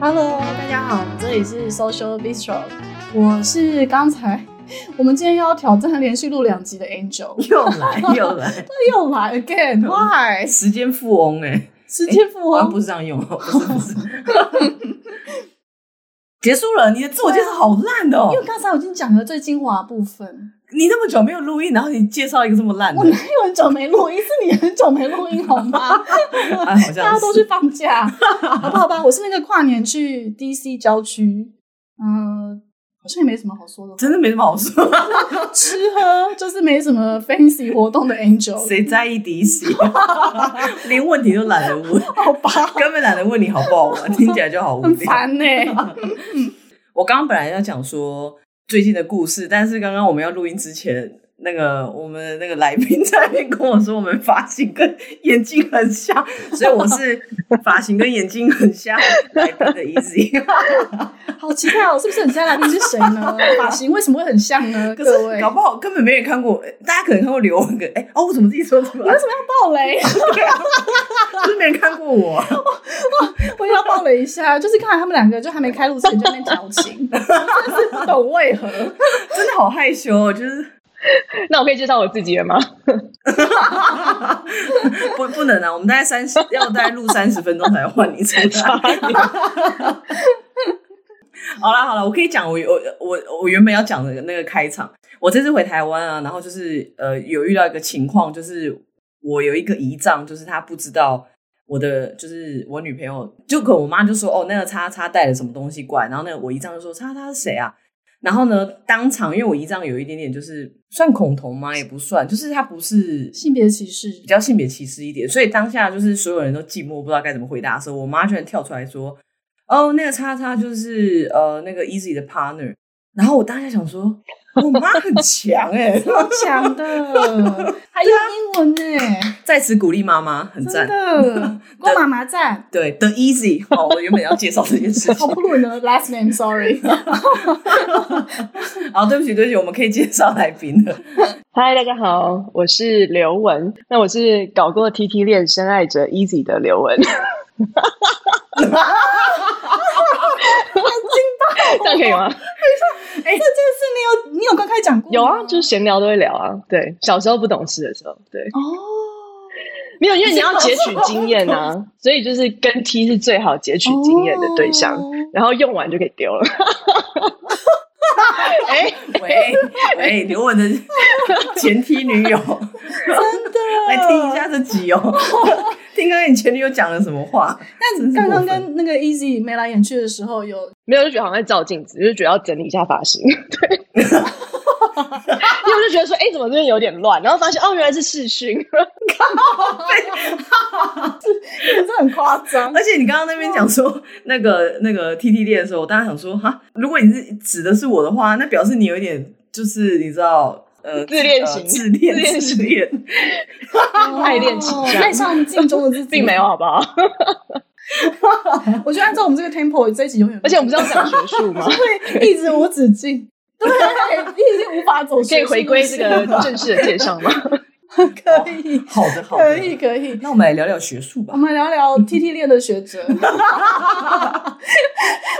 Hello， 大家好，这里是 Social Bistro， 我是刚才我们今天要挑战连续录2集的 Angel， 又来，又来 again，Why？ 时间富翁欸，时间富翁不是这样用哦，不是。结束了，你的自我介绍好烂的哦！因为刚才我已经讲了最精华的部分。你那么久没有录音，然后你介绍一个这么烂的。我哪有很久没录音？是你很久没录音好吗？哎、好像大家都去放假，好吧，我是那个跨年去 DC 郊区，好像也没什么好说的，真的没什么好说的，吃喝就是没什么 fancy 活动的 Angel， 谁在意 DC？ 连问题都懒得问，好吧，根本懒得问你好不好玩，听起来就好无聊，很烦欸我刚刚本来要讲说最近的故事，但是刚刚我们要录音之前，我们那个来宾在那边跟我说，我们发型跟眼睛很像，所以我是发型跟眼睛很像来宾的 Easy 好奇怪哦，是不是你家来宾是谁呢？发型为什么会很像呢？可是搞不好根本没人看过，大家可能看过刘雯，我怎么自己说什么？你为什么要爆雷？对啊，就是没人看过我要爆雷一下，就是刚才他们2个就还没开录前就在那边调情，真的是不懂为何，真的好害羞哦，就是。那我可以介绍我自己了吗？不能啊，我们大概要大概录30分钟才换你出来。好啦，我可以讲我原本要讲的那个开场。我这次回台湾啊，然后就是有遇到一个情况，就是我有一个姨丈，就是他不知道我的，就是我女朋友，就可能我妈就说那个叉叉带了什么东西过来，然后我姨丈就说叉叉是谁啊？然后呢，当场因为我姨丈有一点点就是算恐同吗？也不算，就是他不是性别歧视，比较性别歧视一点，所以当下就是所有人都寂寞，不知道该怎么回答的时候，我妈居然跳出来说：“哦，那个叉叉就是那个 Easy 的 partner。”然后我当下想说，我妈很强超强的，还有英文在此鼓励妈妈，很赞，真的，郭妈妈赞，对的 Easy。我原本要介绍这件事情，我不录你的 last name， sorry。好，对不起，我们可以介绍来宾了。嗨，大家好，我是刘雯，那我是搞过 TT 恋深爱者 Easy 的刘雯。这样可以吗？这件事你有刚开讲过吗？有啊，就是闲聊都会聊啊。对，小时候不懂事的时候，对没有，因为你要截取经验啊，所以就是跟 T 是最好截取经验的对象，然后用完就可以丢了。喂，刘雯的前 T 女友，真的来听一下这集听刚刚你前女友讲了什么话？但刚刚跟那个 Easy 眉来眼去的时候有。没有，就觉得好像在照镜子，就觉得要整理一下发型，对，因为我就觉得说，怎么这边有点乱，然后发现原来是视讯，真的很夸张。而且你刚刚那边讲说那个 TT 恋的时候，我当然想说哈，如果你是指的是我的话，那表示你有一点就是你知道。自恋型爱恋倾向，爱上镜中的自己，并没有，好不好？我觉得按照我们这个 tempo， 这一集永远，而且我们不是要讲学术吗？一直无止境，对，一直无法走学术，可以回归这个正式的介绍吗？可以，好的，可以。那我们来聊聊学术吧。我们来聊聊 TT 恋的学者。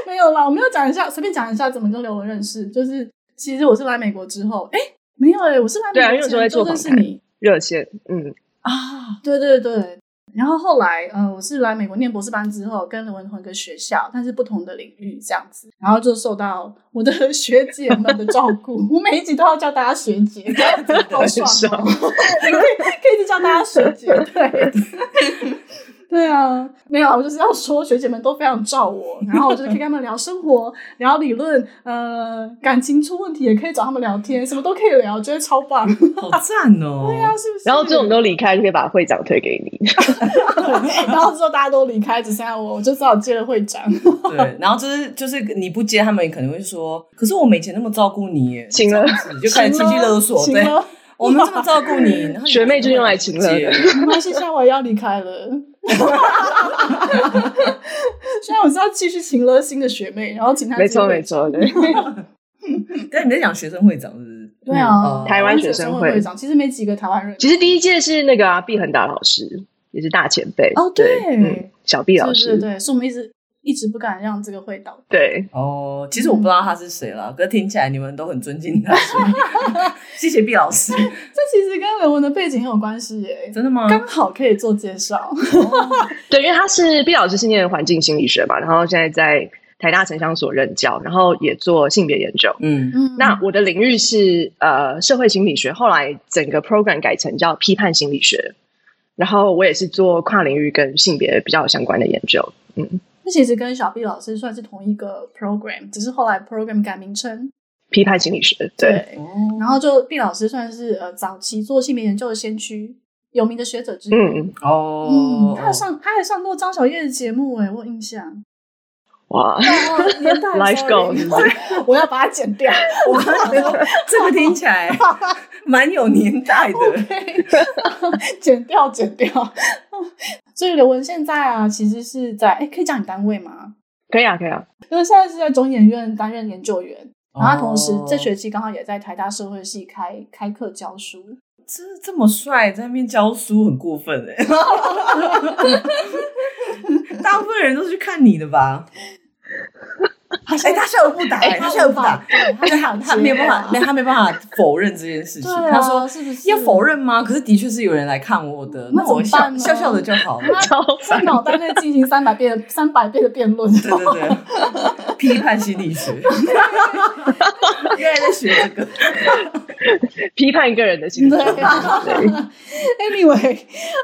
没有啦，我们要讲一下，随便讲一下怎么跟刘雯认识。就是其实我是来美国之后，没有我是来美国之后就认识你热线，对。然后后来我是来美国念博士班之后，跟刘雯同一个学校，但是不同的领域这样子，然后就受到我的学姐们的照顾。我每一集都要叫大家学姐，好爽可以一直叫大家学姐，对啊，没有，我就是要说学姐们都非常照我，然后我就是可以跟他们聊生活，聊理论，感情出问题也可以找他们聊天，什么都可以聊，觉得超棒，好赞哦！对啊，是不是？然后这种都离开，就可以把会长推给你。然后之后大家都离开，只剩下我就只好接了会长。对，然后就是你不接他们，可能会说，可是我每天那么照顾你，行了，你就开始情绪勒索，对。我们这么照顾你，学妹就用来请了。没关系，现在我也要离开了。虽然我知道既是秦乐欣的学妹，然后请她没错没错对。但你在讲学生会长是不是？对啊，台湾学生会长其实没几个台湾人。其实第一届是那个毕恒达老师，也是大前辈哦， 对, 对、嗯，小毕老师，对，是我们一直不敢让这个会倒。对哦，其实我不知道他是谁啦，可是听起来你们都很尊敬他，谢谢毕老师。这其实跟人文的背景很有关系耶。真的吗？刚好可以做介绍。对，因为他是毕老师是念环境心理学嘛，然后现在在台大城乡所任教，然后也做性别研究。嗯，那我的领域是社会心理学，后来整个 program 改成叫批判心理学，然后我也是做跨领域跟性别比较有相关的研究。嗯，那其实跟小 B 老师算是同一个 program， 只是后来 program 改名称批判心理学。 对、嗯，然后就 B 老师算是早期做性别研究的先驱，有名的学者之一。嗯哦，嗯，他还上过张小叶的节目耶，我有印象。哇，年代 Life Goals， 我要把它剪掉。哇，这个听起来蛮有年代的。okay, 剪掉。所以刘雯现在啊，其实是在可以讲你单位吗？可以啊。因为现在是在中研院担任研究员，然后他同时这学期刚好也在台大社会系开课教书。这么帅在那边教书很过分耶。大部分人都是去看你的吧。他笑而不答，他没办法否认这件事情。啊，他说是要否认吗？可是的确是有人来看我的，那我笑笑的就好了。他脑袋内进行300遍的辩论。对，批判心理学。原来在学这个，批判一个人的心理学。Anyway，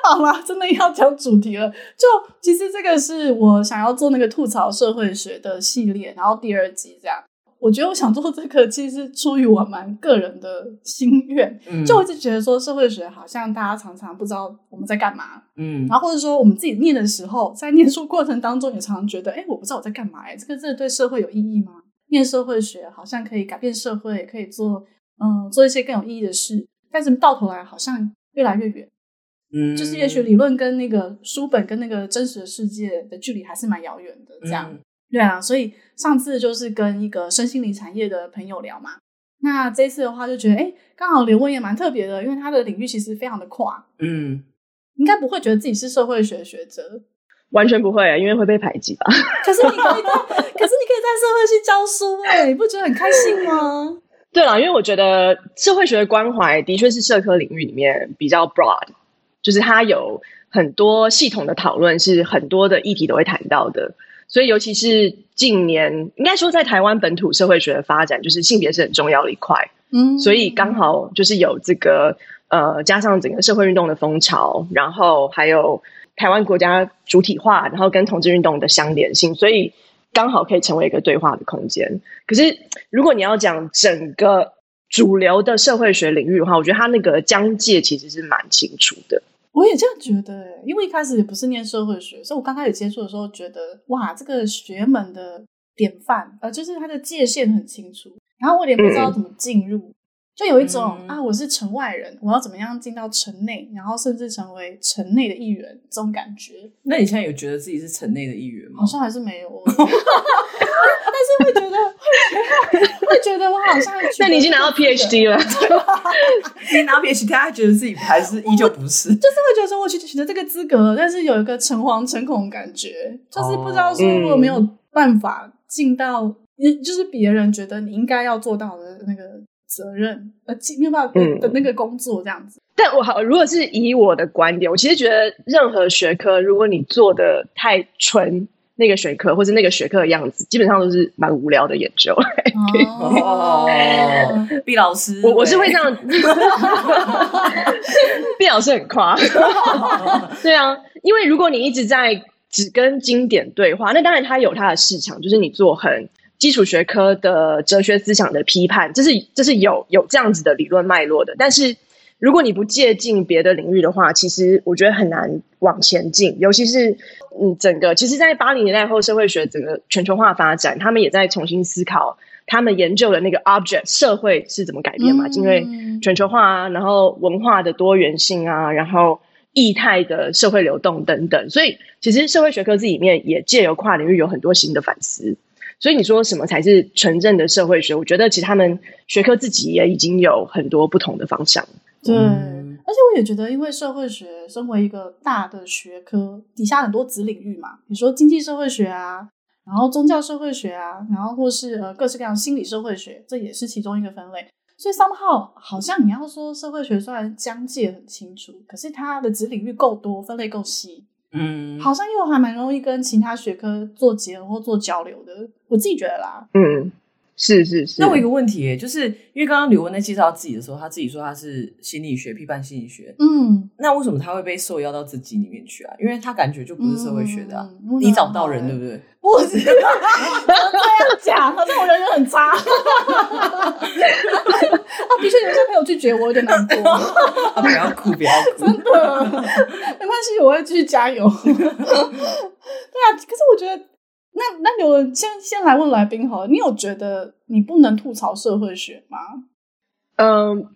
好啦，真的要讲主题了。就其实这个是我想要做那个吐槽社会学的系列，然后第二集这样。我觉得我想做这个其实出于我蛮个人的心愿。就我一直觉得说社会学好像大家常常不知道我们在干嘛。嗯，然后或者说我们自己念的时候，在念书过程当中也常常觉得我不知道我在干嘛，这个真的对社会有意义吗？念社会学好像可以改变社会，可以做一些更有意义的事，但是到头来好像越来越远。嗯，就是也许理论跟那个书本跟那个真实的世界的距离还是蛮遥远的这样。对啊，所以上次就是跟一个身心灵产业的朋友聊嘛，那这次的话就觉得刚好刘雯也蛮特别的，因为他的领域其实非常的跨。嗯，应该不会觉得自己是社会学学者。完全不会，因为会被排挤吧。可是你可以在社会系教书你不觉得很开心吗？对啦，因为我觉得社会学的关怀的确是社科领域里面比较 broad， 就是它有很多系统的讨论，是很多的议题都会谈到的。所以尤其是近年，应该说在台湾本土社会学的发展，就是性别是很重要的一块。嗯，所以刚好就是有这个加上整个社会运动的风潮，然后还有台湾国家主体化，然后跟同志运动的相连性，所以刚好可以成为一个对话的空间。可是如果你要讲整个主流的社会学领域的话，我觉得它那个疆界其实是蛮清楚的。我也这样觉得，因为一开始也不是念社会学，所以我刚开始接触的时候觉得哇，这个学门的典范就是它的界限很清楚，然后我也不知道怎么进入。就有一种我是城外人，我要怎么样进到城内，然后甚至成为城内的一员，这种感觉。那你现在有觉得自己是城内的一员吗？好像还是没有。但是会觉得我好像……那你已经拿到 PhD 了。你拿到 PhD， 他还觉得自己还是依旧不是，就是会觉得说我取得这个资格，但是有一个诚惶诚恐的感觉，就是不知道说我没有办法尽到，就是别人觉得你应该要做到的那个责任，没有办法的那个工作这样子。但如果是以我的观点，我其实觉得任何学科，如果你做的太纯那个学科或是那个学科的样子，基本上都是蛮无聊的研究。哦，毕老师，我是会这样。毕老师很夸。对啊，因为如果你一直在只跟经典对话，那当然它有它的市场，就是你做很基础学科的哲学思想的批判，这是有这样子的理论脉络的。但是如果你不借近别的领域的话，其实我觉得很难往前进。尤其是整个其实在80年代后社会学整个全球化发展，他们也在重新思考他们研究的那个 object 社会是怎么改变嘛。因为全球化啊，然后文化的多元性啊，然后异态的社会流动等等。所以其实社会学科这里面也借由跨领域有很多新的反思。所以你说什么才是纯正的社会学，我觉得其实他们学科自己也已经有很多不同的方向。对，而且我也觉得因为社会学身为一个大的学科，底下很多子领域嘛，比如说经济社会学啊，然后宗教社会学啊，然后或是各式各样心理社会学，这也是其中一个分类。所以 somehow 好像你要说社会学虽然疆界很清楚，可是它的子领域够多，分类够细，好像又还蛮容易跟其他学科做结合或做交流的，我自己觉得啦。是。那我有一个问题耶，就是因为刚刚刘文在介绍自己的时候，他自己说他是心理学，批判心理学，那为什么他会被受邀到自己里面去啊？因为他感觉就不是社会学的啊，你找不到人对不对？不是这样讲，好像我人缘很差。的确有些朋友拒绝我有点难过。不要哭不要哭，真的没关系，我会继续加油。对啊，可是我觉得那刘文先来问来宾好了，你有觉得你不能吐槽社会学吗？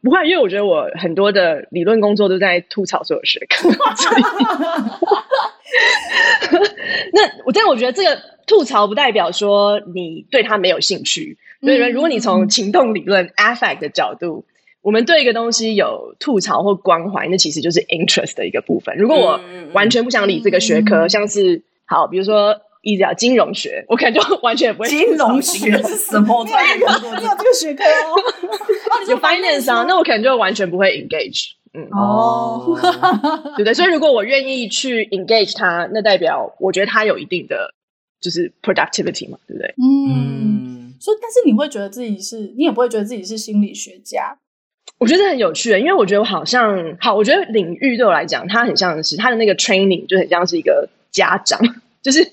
不会，因为我觉得我很多的理论工作都在吐槽所有学科。但我觉得这个吐槽不代表说你对它没有兴趣。所以如果你从情动理论 affect 的角度，我们对一个东西有吐槽或关怀，那其实就是 interest 的一个部分。如果我完全不想理这个学科，像是好，比如说Easy 啊，金融学，我感觉完全也不会。金融学是什么？你有这个学科哦。哦，有 finance 啊，那我可能就完全不会 engage。对不对？所以如果我愿意去 engage 它，那代表我觉得它有一定的就是 productivity 嘛，对不对？所以但是你会觉得自己是，你也不会觉得自己是心理学家。我觉得很有趣的，因为我觉得我好像好，我觉得领域对我来讲，它很像是它的那个 training 就很像是一个家长。就是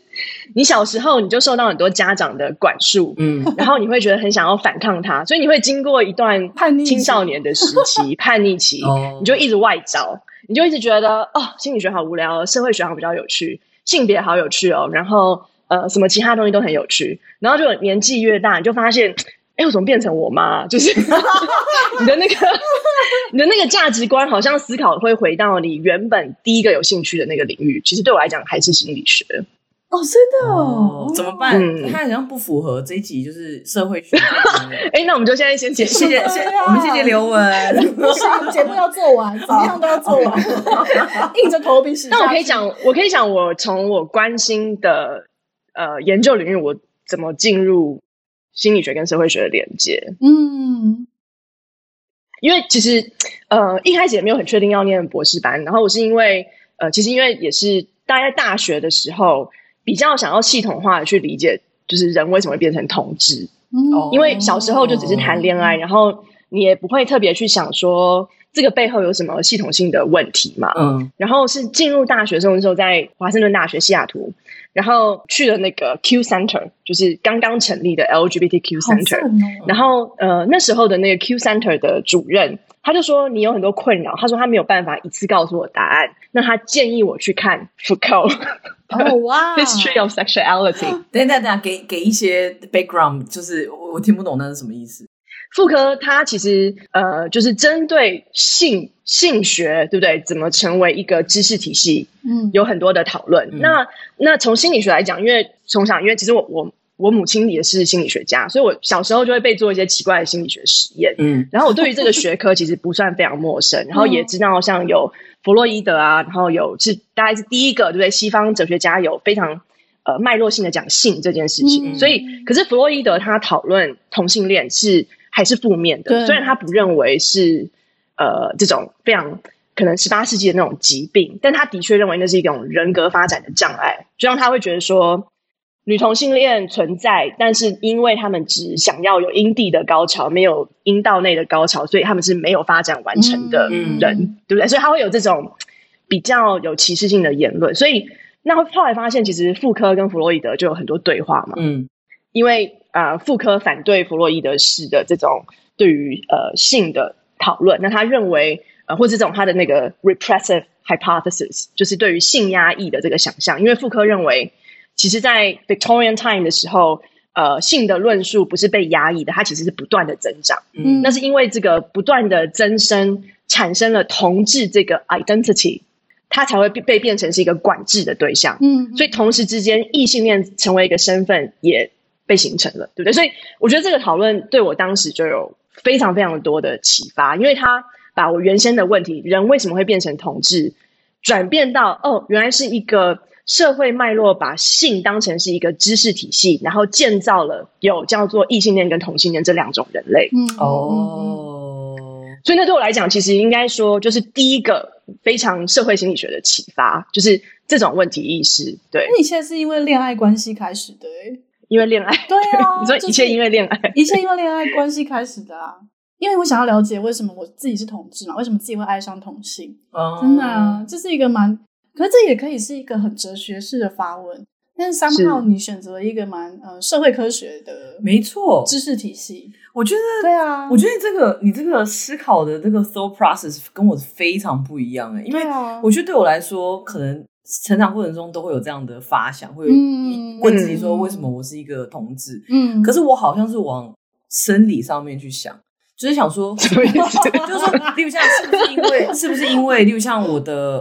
你小时候你就受到很多家长的管束，然后你会觉得很想要反抗他，所以你会经过一段青少年的时期叛逆期，你就一直外找，你就一直觉得心理学好无聊，社会学好比较有趣，性别好有趣哦，然后什么其他东西都很有趣，然后就年纪越大你就发现我怎么变成我妈？就是你的那个价值观，好像思考会回到你原本第一个有兴趣的那个领域。其实对我来讲，还是心理学。哦，真的哦？怎么办？它好像不符合这一集就是社会学。那我们就现在先解释，我们谢谢刘文。节目要做完，怎么样都要做完，硬着头皮。但我可以讲，我从我关心的研究领域，我怎么进入心理学跟社会学的连接。因为其实一开始也没有很确定要念博士班，然后我是因为其实因为也是大概大学的时候比较想要系统化的去理解，就是人为什么会变成同志。因为小时候就只是谈恋爱，然后你也不会特别去想说这个背后有什么系统性的问题嘛。然后是进入大学的时候，在华盛顿大学西雅图，然后去了那个 Q Center， 就是刚刚成立的 LGBTQ Center。然后那时候的那个 Q Center 的主任，他就说你有很多困扰，他说他没有办法一次告诉我答案，那他建议我去看 Foucault。History of Sexuality。等一下，给一些 background， 就是我听不懂那是什么意思。傅柯他其实就是针对性学，对不对？怎么成为一个知识体系？有很多的讨论。那从心理学来讲，因为从小，因为其实我母亲也是心理学家，所以我小时候就会被做一些奇怪的心理学实验。然后我对于这个学科其实不算非常陌生，然后也知道像有弗洛伊德啊，然后是大概是第一个，对不对？西方哲学家有非常脉络性的讲性这件事情。所以，可是弗洛伊德他讨论同性恋是。还是负面的，虽然他不认为是这种非常可能18世纪的那种疾病，但他的确认为那是一种人格发展的障碍，就像他会觉得说女同性恋存在，但是因为他们只想要有阴蒂的高潮，没有阴道内的高潮，所以他们是没有发展完成的人，对不对？所以他会有这种比较有歧视性的言论，所以那后来发现其实傅柯跟弗洛伊德就有很多对话嘛。因为傅柯反对弗洛伊德式的这种对于性的讨论，那他认为或这种他的那个 repressive hypothesis， 就是对于性压抑的这个想象，因为傅柯认为，其实在 Victorian time 的时候，性的论述不是被压抑的，它其实是不断的增长。那是因为这个不断的增生产生了同志这个 identity。他才会被变成是一个管制的对象。嗯，所以同时之间异性恋成为一个身份也被形成了，对不对？所以我觉得这个讨论对我当时就有非常非常多的启发，因为他把我原先的问题，人为什么会变成同志，转变到哦，原来是一个社会脉络把性当成是一个知识体系，然后建造了有叫做异性恋跟同性恋这两种人类。嗯，哦，所以那对我来讲，其实应该说就是第一个非常社会心理学的启发，就是这种问题意识。对，那你现在是因为恋爱关系开始的欸？因为恋爱，对啊，你说一切因为恋爱，就是，一切因为恋爱关系开始的啊。因为我想要了解为什么我自己是同志嘛，为什么自己会爱上同性，哦，真的啊，这是一个蛮，可是这也可以是一个很哲学式的发问，但是somehow你选择了一个蛮社会科学的，没错，知识体系。我觉得，对啊，我觉得你这个思考的这个 thought process 跟我非常不一样欸，因为我觉得对我来说，可能成长过程中都会有这样的发想，会问自己说为什么我是一个同志，嗯，可是我好像是往生理上面去想，就是想说，就是说，例如像是不是因为，例如像我的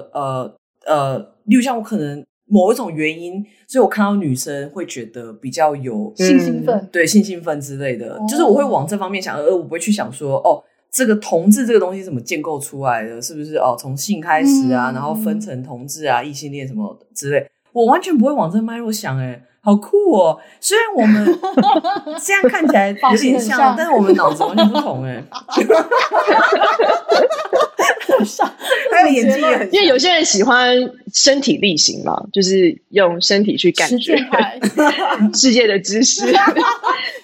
例如像我可能某一种原因，所以我看到女生会觉得比较有性兴奋，对，性兴奋之类的，哦，就是我会往这方面想，而我不会去想说哦，这个同志这个东西怎么建构出来的，是不是哦从性开始啊，然后分成同志啊、异性恋什么之类，我完全不会往这脉络想欸，好酷哦！虽然我们现在看起来有点像，但是我们脑子完全不同欸。他的眼睛也很像，因为有些人喜欢身体力行嘛，就是用身体去感觉世界的知识。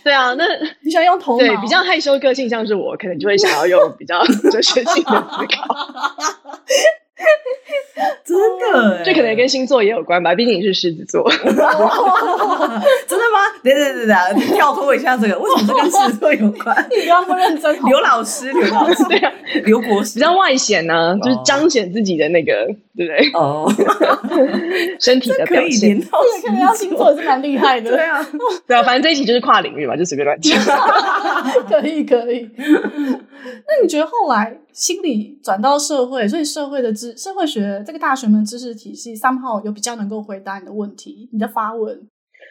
对啊，那你想用头脑？对，比较害羞个性像是我，可能就会想要用比较哲学性的思考。真的欸，这可能跟星座也有关吧，毕竟你是狮子座。真的吗？对，跳脱一下这个，为什么这跟狮子座有关？你不要不认真。刘老师，对啊，刘博士比较外显啊，就是彰显自己的那个，对不对？哦，身体的表现。这可以连到星座也是蛮厉害的，对啊，对啊，反正这一集就是跨领域嘛，就随便乱讲。可以。那你觉得后来心理转到社会，所以社会学这个大学们知识体系 somehow 有比较能够回答你的问题，你的发问。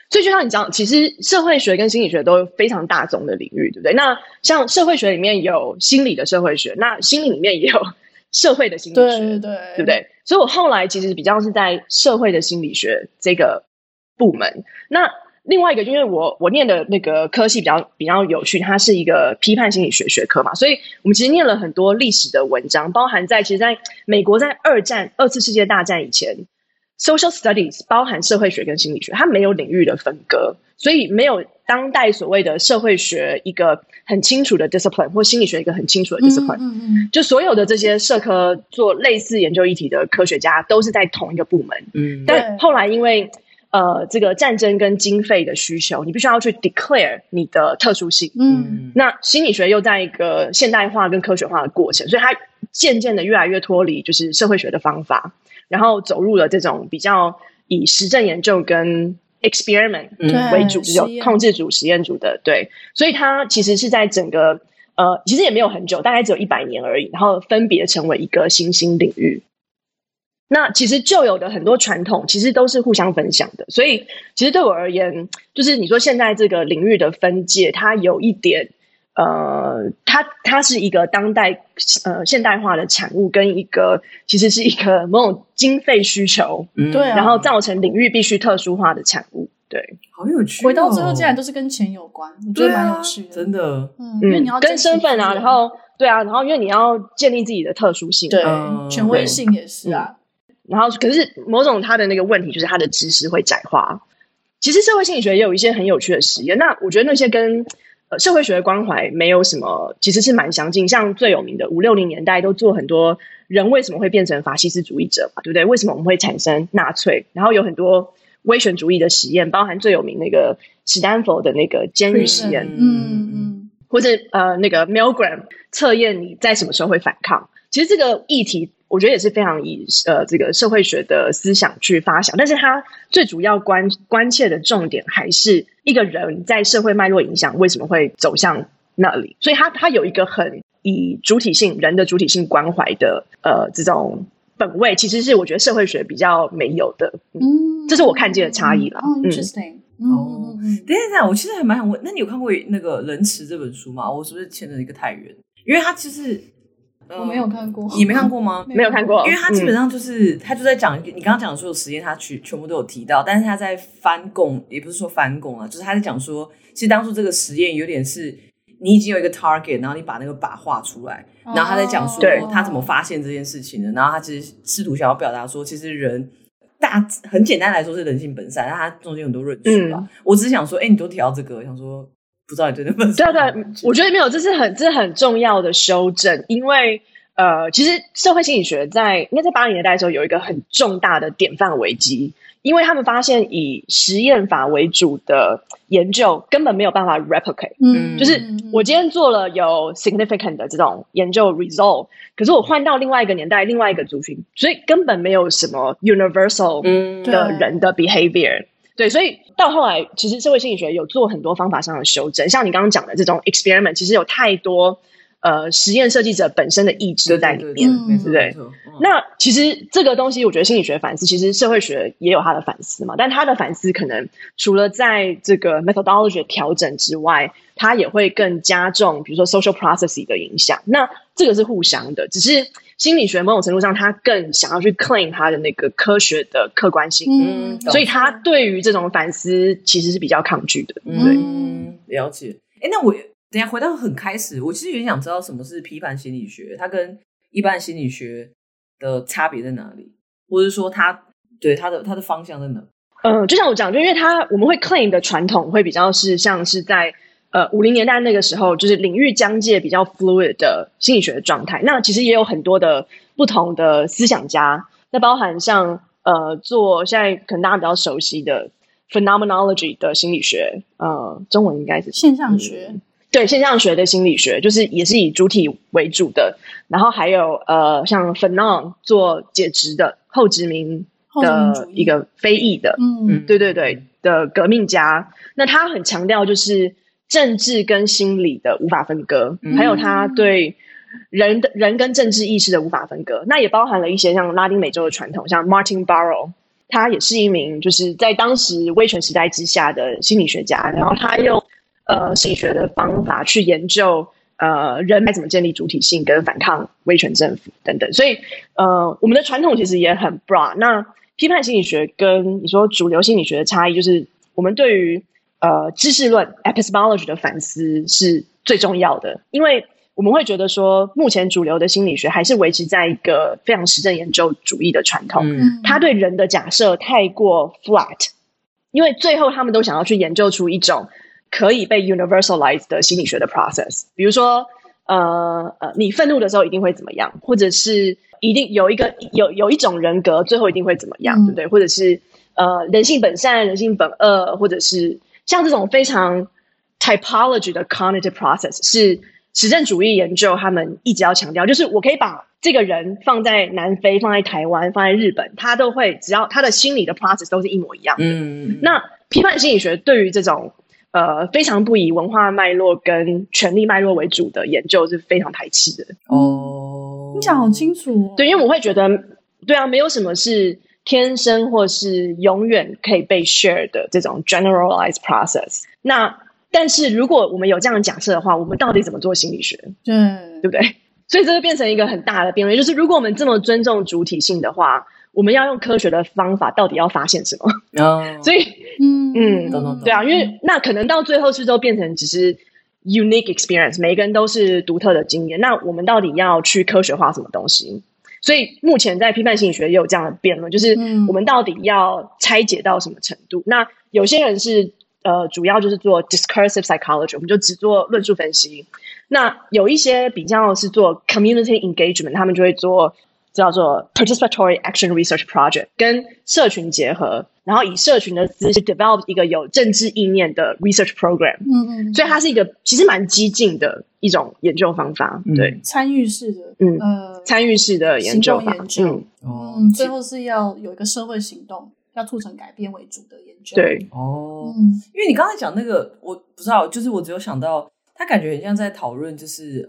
所以就像你讲，其实社会学跟心理学都有非常大宗的领域，对不对？那像社会学里面有心理的社会学，那心理里面也有社会的心理学，对不对？所以我后来其实比较是在社会的心理学这个部门。那另外一个，因为我念的那个科系比较有趣，它是一个批判心理学学科嘛，所以我们其实念了很多历史的文章，包含在其实在美国在二次世界大战以前 ，social studies 包含社会学跟心理学，它没有领域的分割，所以没有当代所谓的社会学一个很清楚的 discipline 或心理学一个很清楚的 discipline，就所有的这些社科做类似研究议题的科学家都是在同一个部门，但后来因为这个战争跟经费的需求，你必须要去 declare 你的特殊性。那心理学又在一个现代化跟科学化的过程，所以它渐渐的越来越脱离就是社会学的方法，然后走入了这种比较以实证研究跟 experiment 为主，只有控制组、实验组的。对，所以它其实是在整个其实也没有很久，大概只有100年而已，然后分别成为一个新兴领域。那其实旧有的很多传统其实都是互相分享的，所以其实对我而言，就是你说现在这个领域的分界，它有一点它是一个当代现代化的产物，跟一个其实是一个某种经费需求，然后造成领域必须特殊化的产物。对，好有趣哦，回到最后竟然都是跟钱有关，我觉得蛮有趣的，真的。因为你要跟身份啊，然后对啊，然后因为你要建立自己的特殊性，对，权威性也是啊。然后可是某种他的那个问题就是他的知识会窄化。其实社会心理学也有一些很有趣的实验，那我觉得那些跟社会学的关怀没有什么，其实是蛮相近，像最有名的50、60年代都做很多人为什么会变成法西斯主义者嘛，对不对？为什么我们会产生纳粹，然后有很多威权主义的实验，包含最有名那个史丹佛的那个监狱实验，或者那个 Milgram 测验你在什么时候会反抗。其实这个议题我觉得也是非常以这个社会学的思想去发想，但是它最主要关切的重点还是一个人在社会脉络影响为什么会走向那里，所以它有一个很以主体性人的主体性关怀的这种本位其实是我觉得社会学比较没有的，嗯，这是我看见的差异啦。哦 ，interesting。哦，等一下，我其实还蛮想问，那你有看过那个《仁慈》这本书吗？我是不是牵了一个太远？因为它其实我没有看过，你没看过吗？没有看过，因为它基本上就是它就在讲你刚刚讲的所有实验，它全部都有提到，但是它在翻供，也不是说翻供啊，就是它在讲说，其实当初这个实验有点是。你已经有一个 target， 然后你把那个靶画出来，然后他在讲说他怎么发现这件事情的，然后他其实试图想要表达说，其实人很简单来说是人性本善，但他中间很多论述吧。我只是想说，你都提到这个，想说不知道你对那本书。对，我觉得没有，这是很重要的修正，因为其实社会心理学应该在80年代的时候有一个很重大的典范危机。因为他们发现以实验法为主的研究根本没有办法 replicate，就是我今天做了有 significant 的这种研究 result， 可是我换到另外一个年代、另外一个族群，所以根本没有什么 universal 的人的 behavior。对，所以到后来，其实社会心理学有做很多方法上的修正，像你刚刚讲的这种 experiment， 其实有太多。实验设计者本身的意志在里面，对不 对？那其实这个东西，我觉得心理学反思，其实社会学也有它的反思嘛。但它的反思可能除了在这个 methodology 调整之外，它也会更加重，比如说 social process 的影响。那这个是互相的，只是心理学某种程度上，它更想要去 claim 它的那个科学的客观性，所以它对于这种反思其实是比较抗拒的。对，了解。那我。等一下回到很开始，我其实有点想知道什么是批判心理学，它跟一般心理学的差别在哪里，或者说它的方向在哪？就像我讲，就因为我们会 claim 的传统会比较是像是在50年代那个时候，就是领域疆界比较 fluid 的心理学的状态。那其实也有很多的不同的思想家，那包含像做现在可能大家比较熟悉的 phenomenology 的心理学，中文应该是现象学。对，现象学的心理学就是也是以主体为主的，然后还有像 Fanon 做解殖的后殖民的一个非裔的，对对对的革命家，那他很强调就是政治跟心理的无法分割，还有他对人跟政治意识的无法分割，那也包含了一些像拉丁美洲的传统，像 Martin Barrow。他也是一名就是在当时威权时代之下的心理学家，然后他用心理学的方法去研究人该怎么建立主体性跟反抗威权政府等等，所以我们的传统其实也很 broad。那批判心理学跟你说主流心理学的差异，就是我们对于知识论 epistemology 的反思是最重要的，因为我们会觉得说，目前主流的心理学还是维持在一个非常实证研究主义的传统，它对人的假设太过 flat， 因为最后他们都想要去研究出一种。可以被 universalize 的心理学的 process， 比如说，你愤怒的时候一定会怎么样，或者是一定有一种人格，最后一定会怎么样，对不对？或者是人性本善、人性本恶，或者是像这种非常 typology 的 cognitive process， 是实证主义研究他们一直要强调，就是我可以把这个人放在南非、放在台湾、放在日本，他都会只要他的心理的 process 都是一模一样的。那批判心理学对于这种非常不以文化脉络跟权力脉络为主的研究是非常排斥的。哦，你讲好清楚哦。对，因为我会觉得，对啊，没有什么是天生或是永远可以被 share 的这种 generalized process。那但是如果我们有这样的假设的话，我们到底怎么做心理学？对，对不对？所以这就变成一个很大的辩论，就是如果我们这么尊重主体性的话。我们要用科学的方法，到底要发现什么？所以，对啊，因为那可能到最后是都变成只是 unique experience， 每一个人都是独特的经验。那我们到底要去科学化什么东西？所以目前在批判心理学也有这样的辩论，就是我们到底要拆解到什么程度？那有些人是主要就是做 discursive psychology， 我们就只做论述分析。那有一些比较是做 community engagement， 他们就会做。叫做 participatory action research project， 跟社群结合，然后以社群的知识 develop 一个有政治意念的 research program。所以它是一个其实蛮激进的一种研究方法，对，参与式的，参与式的研究法，最后是要有一个社会行动，要促成改变为主的研究。对，因为你刚才讲那个，我不知道，就是我只有想到，他感觉很像在讨论，就是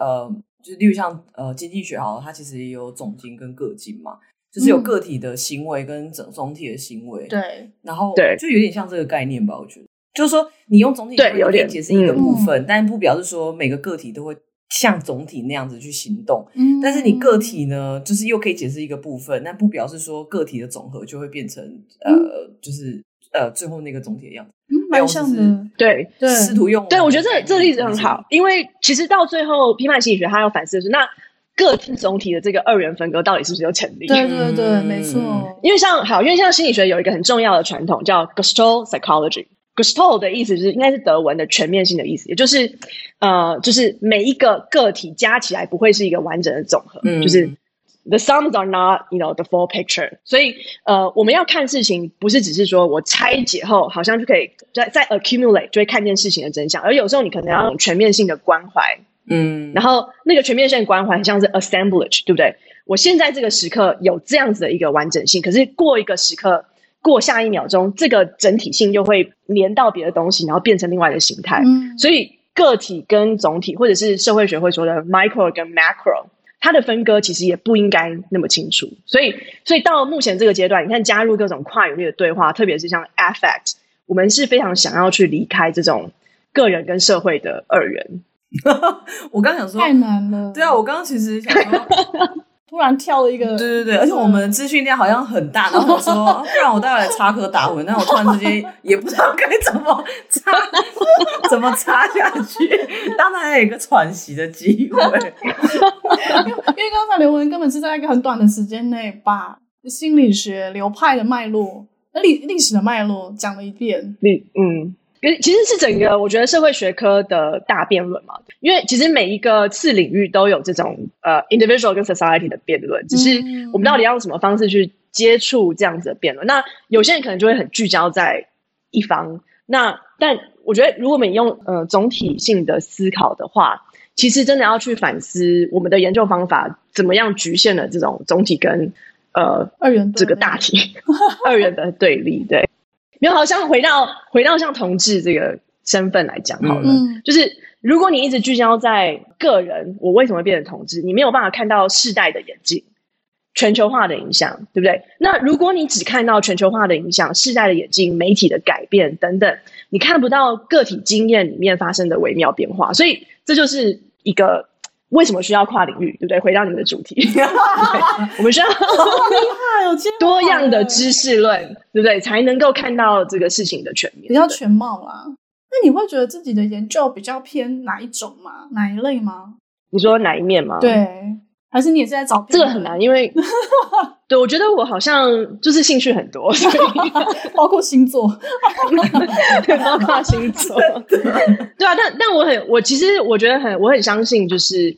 例如像经济学好了，它其实也有总经跟个经嘛。就是有个体的行为跟总体的行为，对，然后就有点像这个概念吧，我觉得就是说你用总体行为可以解释一个部分，但不表示说每个个体都会像总体那样子去行动，但是你个体呢就是又可以解释一个部分，但不表示说个体的总和就会变成就是最后那个总体的样子，蛮像的，对对，试图用，对，我觉得这个例子很好，因为其实到最后批判心理学它要反思的是，那个体总体的这个二元分割到底是不是有潜力？对对对，没错。因为像心理学有一个很重要的传统叫 Gestalt psychology。Gestalt 的意思就是应该是德文的全面性的意思，也就是就是每一个个体加起来不会是一个完整的总和，就是 the sums are not the full picture。所以我们要看事情，不是只是说我拆解后好像就可以再 accumulate 就会看见事情的真相，而有时候你可能要用全面性的关怀。然后那个全面性关怀很像是 assemblage， 对不对？我现在这个时刻有这样子的一个完整性，可是过一个时刻，过下一秒钟，这个整体性又会连到别的东西，然后变成另外的形态。所以个体跟总体，或者是社会学会说的 micro 跟 macro， 它的分割其实也不应该那么清楚。所以到目前这个阶段，你看加入各种跨领域的对话，特别是像 affect， 我们是非常想要去离开这种个人跟社会的二元。我刚想说太难了，对啊，我刚刚其实想说突然跳了一个，对对对，而且我们资讯量好像很大，然后我说不然我待会来插科打诨，但我突然之间也不知道该怎么插下去，当然有一个喘息的机会。因为刚才刘文根本是在一个很短的时间内把心理学流派的脉络、历史的脉络讲了一遍，其实是整个我觉得社会学科的大辩论嘛，因为其实每一个次领域都有这种individual 跟 society 的辩论，只是我们到底要用什么方式去接触这样子的辩论。那有些人可能就会很聚焦在一方，但我觉得如果我们用总体性的思考的话，其实真的要去反思我们的研究方法怎么样局限了这种总体跟二元这个大体二元的对立。对，没有，好像回到像同志这个身份来讲好了，就是如果你一直聚焦在个人，我为什么会变成同志，你没有办法看到世代的演进、全球化的影响，对不对？那如果你只看到全球化的影响、世代的演进、媒体的改变等等，你看不到个体经验里面发生的微妙变化，所以这就是一个为什么需要跨领域，对不对？回到你们的主题，我们需要多样的知识论，对不对？才能够看到这个事情的全面，比较全貌啦。那你会觉得自己的研究比较偏哪一种吗？哪一类吗？你说哪一面吗？对，还是你也是在找这个很难，因为对，我觉得我好像就是兴趣很多，所以包括星座，包括星座，对啊，但我其实我觉得我很相信，就是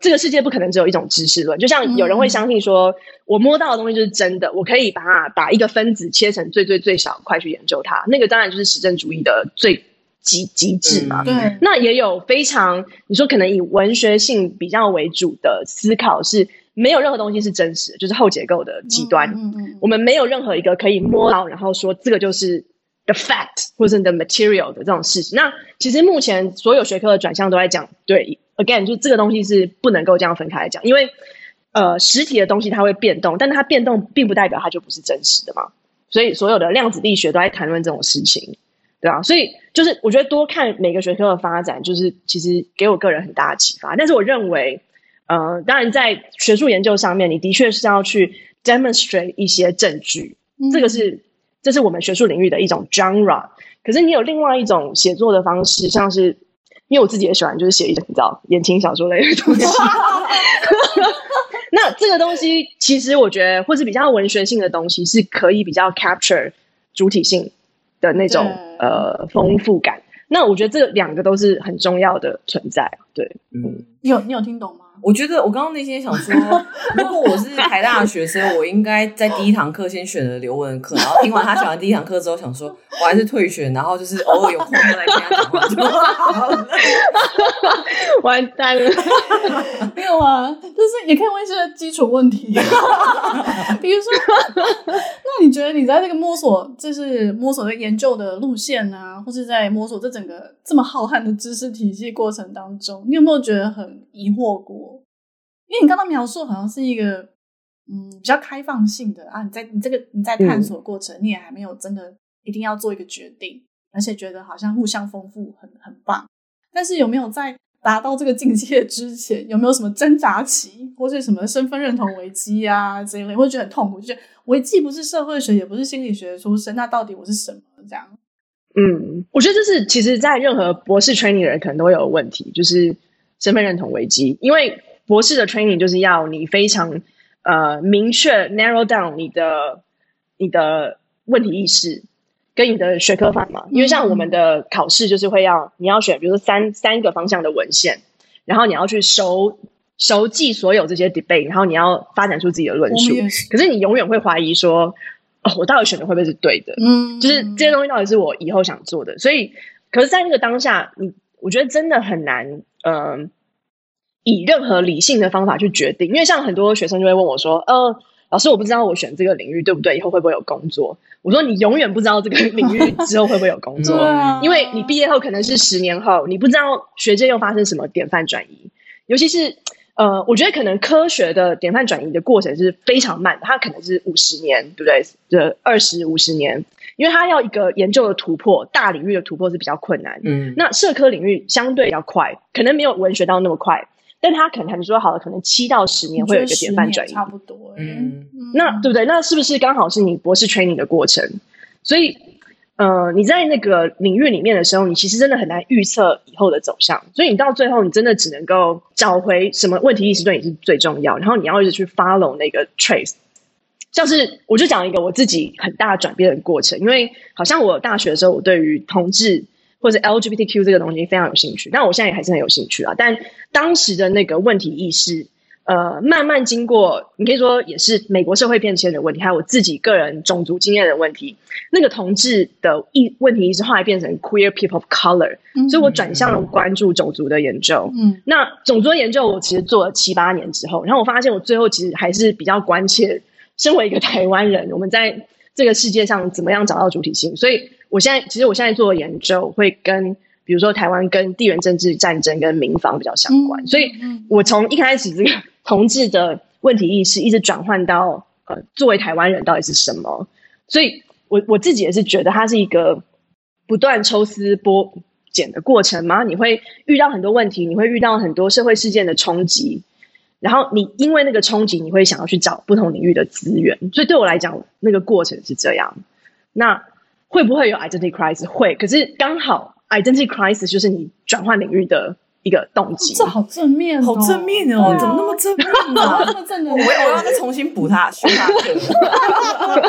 这个世界不可能只有一种知识论，就像有人会相信说，我摸到的东西就是真的，我可以把一个分子切成最最最小块去研究它，那个当然就是实证主义的最极致嘛。对，那也有非常你说可能以文学性比较为主的思考，是没有任何东西是真实的，就是后结构的极端。我们没有任何一个可以摸到，然后说这个就是。the fact 或是 the material 的这种事情，那其实目前所有学科的转向都在讲，对 ，again 就这个东西是不能够这样分开来讲，因为实体的东西它会变动，但它变动并不代表它就不是真实的嘛。所以所有的量子力学都在谈论这种事情，对啊，所以就是我觉得多看每个学科的发展，就是其实给我个人很大的启发。但是我认为，当然在学术研究上面，你的确是要去 demonstrate 一些证据，这是我们学术领域的一种 genre， 可是你有另外一种写作的方式，像是因为我自己也喜欢就是写一些你知道言情小说类的东西。那这个东西其实我觉得或是比较文学性的东西是可以比较 capture 主体性的那种丰富感。那我觉得这两个都是很重要的存在。对，你有听懂吗？我觉得我刚刚内心想说，如果我是台大的学生，我应该在第一堂课先选了刘文课，然后听完他讲完第一堂课之后，想说我还是退选，然后就是偶尔有空就来跟他讲话就好了。完蛋了，没有啊，就是也可以问一些基础问题，比如说，那你觉得你在这个摸索的研究的路线啊，或是在摸索这整个这么浩瀚的知识体系过程当中，你有没有觉得很疑惑过？因为你刚刚描述好像是一个比较开放性的啊，你在探索过程，你也还没有真的一定要做一个决定，而且觉得好像互相丰富很棒。但是有没有在达到这个境界之前，有没有什么挣扎期，或是什么身份认同危机啊这一类，会觉得很痛苦，就觉得我既不是社会学也不是心理学出身，那到底我是什么这样？我觉得这是其实在任何博士 training 的人可能都会有问题，就是身份认同危机。因为博士的 training 就是要你非常明确 narrow down 你的问题意识跟你的学科范嘛，因为像我们的考试就是会要你要选比如说三个方向的文献，然后你要去熟记所有这些 debate， 然后你要发展出自己的论述。可是你永远会怀疑说，我到底选的会不会是对的，就是这些东西到底是我以后想做的。所以可是在那个当下，我觉得真的很难以任何理性的方法去决定。因为像很多学生就会问我说，老师我不知道我选这个领域对不对，以后会不会有工作。我说你永远不知道这个领域之后会不会有工作因为你毕业后可能是10年后，你不知道学界又发生什么典范转移。尤其是我觉得可能科学的典范转移的过程是非常慢的，它可能是50年，对不对？这20-50年，因为它要一个研究的突破，大领域的突破是比较困难。那社科领域相对比较快，可能没有文学到那么快，但它可能你说好了，可能7到10年会有一个典范转移，差不多。那对不对？那是不是刚好是你博士 training 的过程？所以，你在那个领域里面的时候，你其实真的很难预测以后的走向，所以你到最后，你真的只能够找回什么问题意识对你是最重要，然后你要一直去 follow 那个 trace。像是我就讲一个我自己很大转变的过程，因为好像我大学的时候，我对于同志或者 LGBTQ 这个东西非常有兴趣，但我现在也还是很有兴趣啊。但当时的那个问题意识，慢慢经过，你可以说也是美国社会变迁的问题，还有我自己个人种族经验的问题，那个同志的问题是后来变成 queer people of color，所以我转向了关注种族的研究。那种族的研究我其实做了7-8年之后，然后我发现我最后其实还是比较关切，身为一个台湾人，我们在这个世界上怎么样找到主体性。所以我现在做的研究会跟比如说台湾跟地缘政治战争跟民防比较相关，所以我从一开始这个同志的问题意识一直转换到作为台湾人到底是什么。所以我自己也是觉得它是一个不断抽丝剥茧的过程嘛，你会遇到很多问题，你会遇到很多社会事件的冲击，然后你因为那个冲击，你会想要去找不同领域的资源。所以对我来讲，那个过程是这样。那会不会有 identity crisis？ 会，可是刚好 identity crisis 就是你转换领域的一个动机。这好正面哦，好正面哦，怎么那么正面啊？那么正面，我要再重新补他修他课，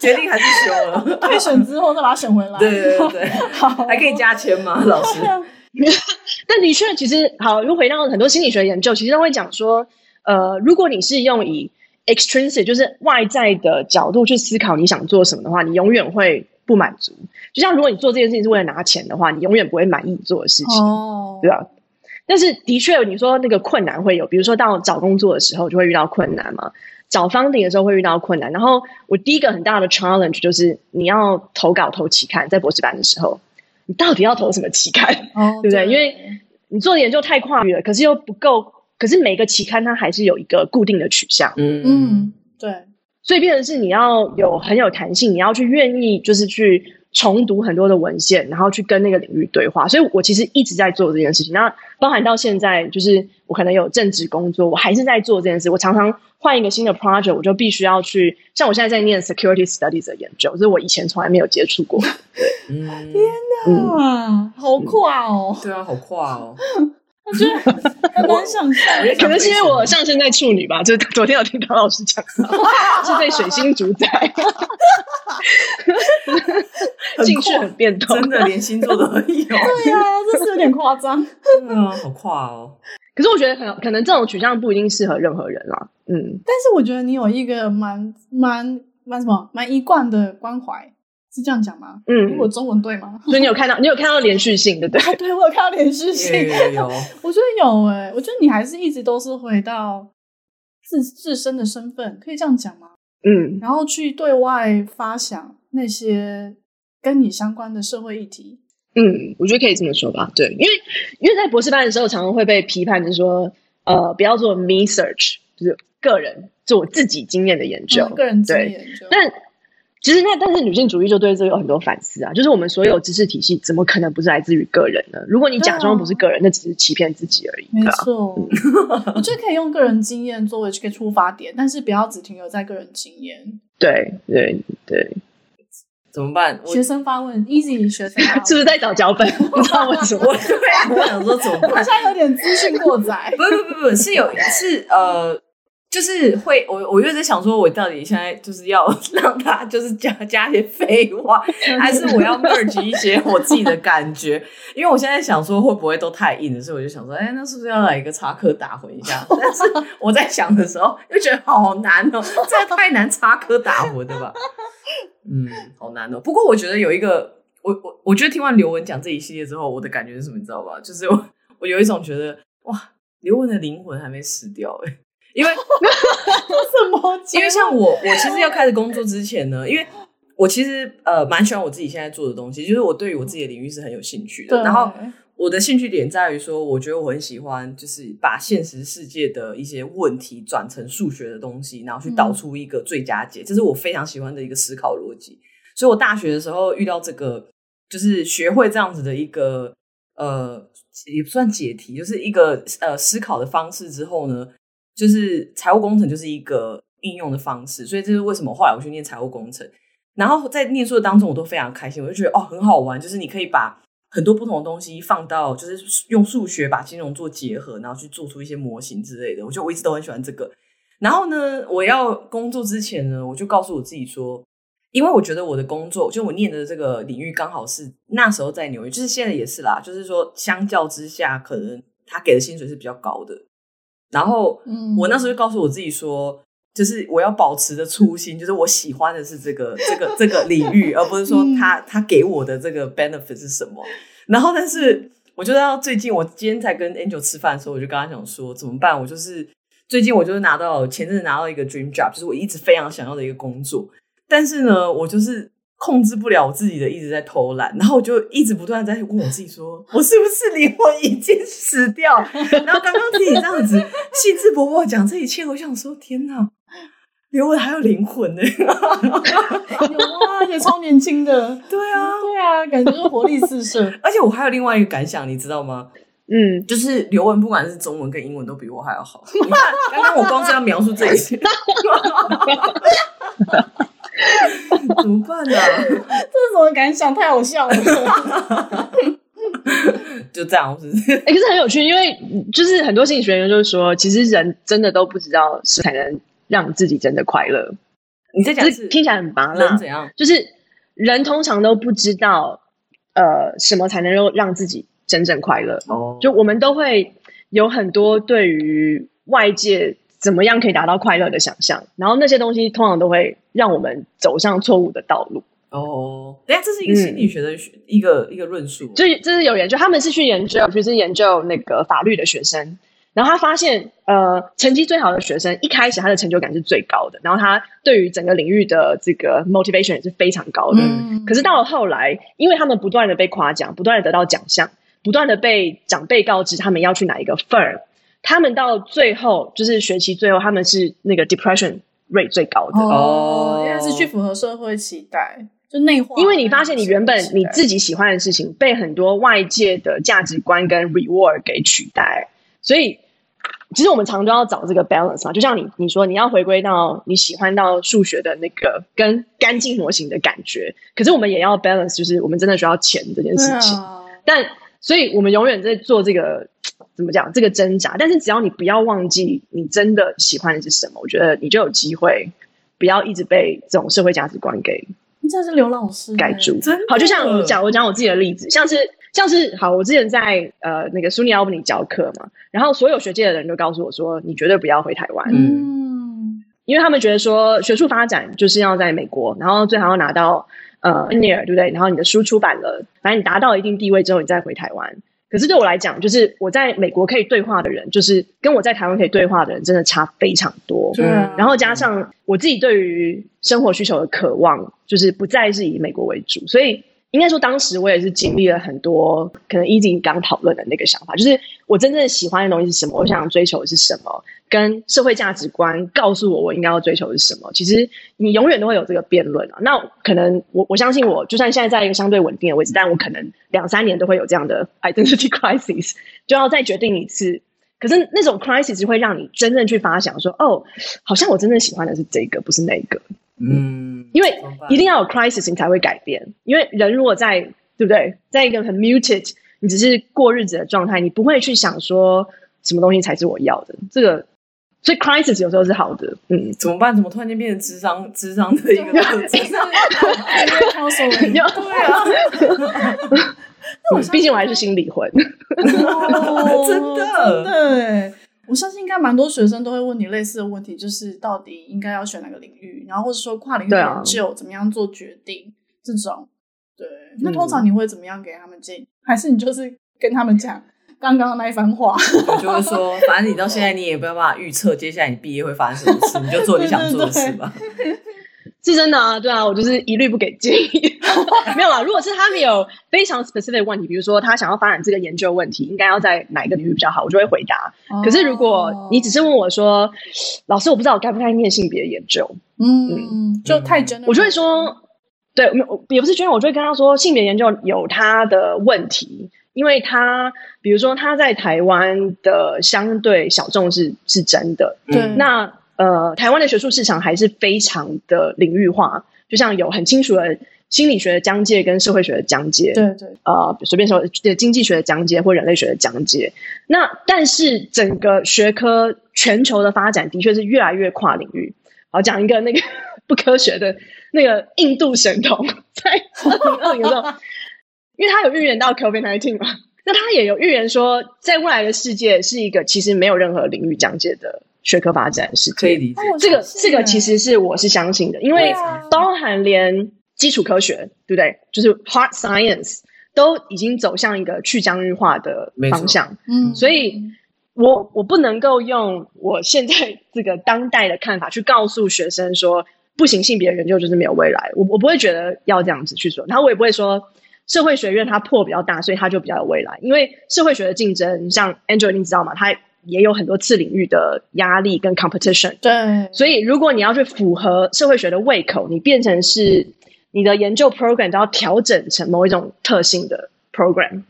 决定还是修了。退选之后再把它选回来。对，好，还可以加签吗，老师？但的确，其实好，又回到很多心理学研究，其实都会讲说，如果你是用以 extrinsic 就是外在的角度去思考你想做什么的话，你永远会不满足。就像如果你做这件事情是为了拿钱的话，你永远不会满意做的事情，对吧？但是的确，你说那个困难会有，比如说到找工作的时候就会遇到困难嘛，找 funding 的时候会遇到困难。然后我第一个很大的 challenge 就是你要投稿投期刊，在博士班的时候。你到底要投什么期刊，对不对？因为你做的研究太跨域了，可是又不够，可是每个期刊它还是有一个固定的取向。对。所以变成是你要很有弹性，你要去愿意就是去重读很多的文献，然后去跟那个领域对话。所以我其实一直在做这件事情，那包含到现在，就是我可能有正职工作，我还是在做这件事。我常常换一个新的 project， 我就必须要去，像我现在在念 security studies 的研究，这是我以前从来没有接触过。天哪，好跨哦！对啊，好跨哦！我觉得很难想象，可能是因为我上升在处女吧，就是昨天有听到老师讲到是被水星主宰，兴趣很变动，真的连星座都有。对啊，这是有点夸张。对啊，好跨哦。可是我觉得可能这种取向不一定适合任何人啦。但是我觉得你有一个蛮一贯的关怀。是这样讲吗？我中文对吗？所以你有看到连续性，对不对？对，我有看到连续性。有我觉得有我觉得你还是一直都是回到自身的身份，可以这样讲吗？然后去对外发想那些跟你相关的社会议题。我觉得可以这么说吧。对，因为在博士班的时候，常常会被批判，就是说不要做me search，就是个人做自己经验的研究，个人经验研究。但其实但是女性主义就对这有很多反思啊，就是我们所有知识体系怎么可能不是来自于个人呢？如果你假装不是个人，那只是欺骗自己而已。没错，我觉得可以用个人经验作为这个出发点，但是不要只停留在个人经验。对对对，怎么办？学生发问 ，Easy 学生发问是不是在找脚本？不知道为什么，我想说怎么办？我现在有点资讯过载。不，是有是就是会，我又在想说，我到底现在就是要让他就是加一些废话，还是我要 merge 一些我自己的感觉？因为我现在想说会不会都太硬了，所以我就想说，那是不是要来一个插科打诨一下？但是我在想的时候又觉得好难哦，这太难插科打诨的吧？好难哦。不过我觉得有一个，我觉得听完刘雯讲这一系列之后，我的感觉是什么？你知道吧？就是我有一种觉得，哇，刘雯的灵魂还没死掉欸。因为像我其实要开始工作之前呢，因为我其实蛮喜欢我自己现在做的东西，就是我对于我自己的领域是很有兴趣的。然后我的兴趣点在于说，我觉得我很喜欢就是把现实世界的一些问题转成数学的东西，然后去导出一个最佳解，这是我非常喜欢的一个思考逻辑。所以我大学的时候遇到这个，就是学会这样子的一个也不算解题，就是一个思考的方式之后呢，就是财务工程就是一个应用的方式，所以这是为什么后来我去念财务工程。然后在念书的当中我都非常开心，我就觉得很好玩，就是你可以把很多不同的东西放到，就是用数学把金融做结合，然后去做出一些模型之类的。我觉得我一直都很喜欢这个。然后呢，我要工作之前呢，我就告诉我自己说，因为我觉得我的工作，就我念的这个领域刚好是那时候在纽约，就是现在也是啦，就是说相较之下可能他给的薪水是比较高的。然后我那时候就告诉我自己说，就是我要保持着初心，就是我喜欢的是这个领域，而不是说他给我的这个 benefit 是什么。然后但是我就到最近，我今天才跟 Angel 吃饭的时候，我就跟他讲说怎么办，我就是最近我就是前阵子拿到一个 dream job， 就是我一直非常想要的一个工作，但是呢我就是控制不了我自己的，一直在偷懒。然后我就一直不断在问我自己说，我是不是灵魂已经死掉？然后刚刚自己这样子兴致勃勃讲这一切，我想说天哪，刘雯还有灵魂呢。有啊，而且超年轻的。对啊，感觉就活力四射。而且我还有另外一个感想，你知道吗？就是刘雯不管是中文跟英文都比我还要好。你看刚刚我光是要描述这一切。怎么办啊？这是什么感想？太好笑了。就这样是不是？可是很有趣，因为就是很多心理学员就是说，其实人真的都不知道是才能让自己真的快乐。你在讲是听起来很拔辣，怎样？就是人通常都不知道什么才能让自己真正快乐。就我们都会有很多对于外界怎么样可以达到快乐的想象，然后那些东西通常都会让我们走上错误的道路。等一下，这是一个心理学的一个论述。所以这是有研究，他们是去研究，就是研究那个法律的学生，然后他发现成绩最好的学生一开始他的成就感是最高的，然后他对于整个领域的这个 motivation 也是非常高的。可是到了后来，因为他们不断的被夸奖，不断的得到奖项，不断的被长辈告知他们要去哪一个 firm，他们到最后就是学期最后，他们是那个 depression rate 最高的。原来是去符合社会期待，就内化。因为你发现你原本你自己喜欢的事情被很多外界的价值观跟 reward 给取代，所以其实我们常都要找这个 balance 嘛。就像你说你要回归到你喜欢到数学的那个跟干净模型的感觉，可是我们也要 balance， 就是我们真的需要钱这件事情。但所以我们永远在做这个怎么讲这个挣扎，但是只要你不要忘记你真的喜欢的是什么，我觉得你就有机会不要一直被这种社会价值观给你真的是刘老师盖住。好，就像我讲我自己的例子，像是好，我之前在那个SUNY Albany 教课嘛，然后所有学界的人都告诉我说你绝对不要回台湾，因为他们觉得说学术发展就是要在美国，然后最好要拿到NIR， 对不对？然后你的书出版了，反正你达到一定地位之后你再回台湾。可是对我来讲，就是我在美国可以对话的人，就是跟我在台湾可以对话的人真的差非常多。然后加上我自己对于生活需求的渴望就是不再是以美国为主，所以应该说当时我也是经历了很多可能 Easy 刚讨论的那个想法，就是我真正喜欢的东西是什么，我想追求的是什么，跟社会价值观告诉我我应该要追求的是什么，其实你永远都会有这个辩论啊。那可能我相信我就算现在在一个相对稳定的位置，但我可能2-3年都会有这样的 identity crisis， 就要再决定一次。可是那种 crisis 会让你真正去发想说，哦，好像我真正喜欢的是这个，不是那个。嗯，因为一定要有 crisis 你才会改变，因为人如果在，对不对，在一个很 muted 你只是过日子的状态，你不会去想说什么东西才是我要的，这个所以 crisis 有时候是好的。嗯，怎么办？怎么突然间变成智商的一个智商对啊毕竟我还是心理魂真的我相信应该蛮多学生都会问你类似的问题，就是到底应该要选哪个领域，然后或者说跨领域研究怎么样做决定，这种对。那通常你会怎么样给他们建议？还是你就是跟他们讲刚刚那一番话？我就会说，反正你到现在你也没有办法预测接下来你毕业会发生什么事，你就做你想做的事吧。是真的啊，对啊，我就是一律不给建议。没有啦，如果是他们有非常 specific 问题，比如说他想要发展这个研究问题应该要在哪一个领域比较好，我就会回答。可是如果你只是问我说，老师我不知道我该不该念性别研究，就太general，我就会说，对，也不是general，我就会跟他说性别研究有他的问题，因为他比如说他在台湾的相对小众是真的，对，那台湾的学术市场还是非常的领域化，就像有很清楚的心理学的疆界跟社会学的疆界，对对，随便说经济学的疆界或人类学的疆界。那但是整个学科全球的发展的确是越来越跨领域。好，讲一个那个不科学的那个印度神童，在2020的时候，因为他有预言到 COVID-19 嘛，那他也有预言说，在未来的世界是一个其实没有任何领域疆界的学科发展是可以理解，这个其实是我是相信的，因为包含连基础科学，对不对？就是 hard science 都已经走向一个去疆域化的方向，所以我不能够用我现在这个当代的看法去告诉学生说，不行，性别研究就是没有未来。我不会觉得要这样子去说，然后我也不会说社会学院它破比较大，所以它就比较有未来，因为社会学的竞争，像 Angel 你知道吗？它也有很多次领域的压力跟 competition， 对，所以如果你要去符合社会学的胃口，你变成是你的研究 program 都要调整成某一种特性的 program，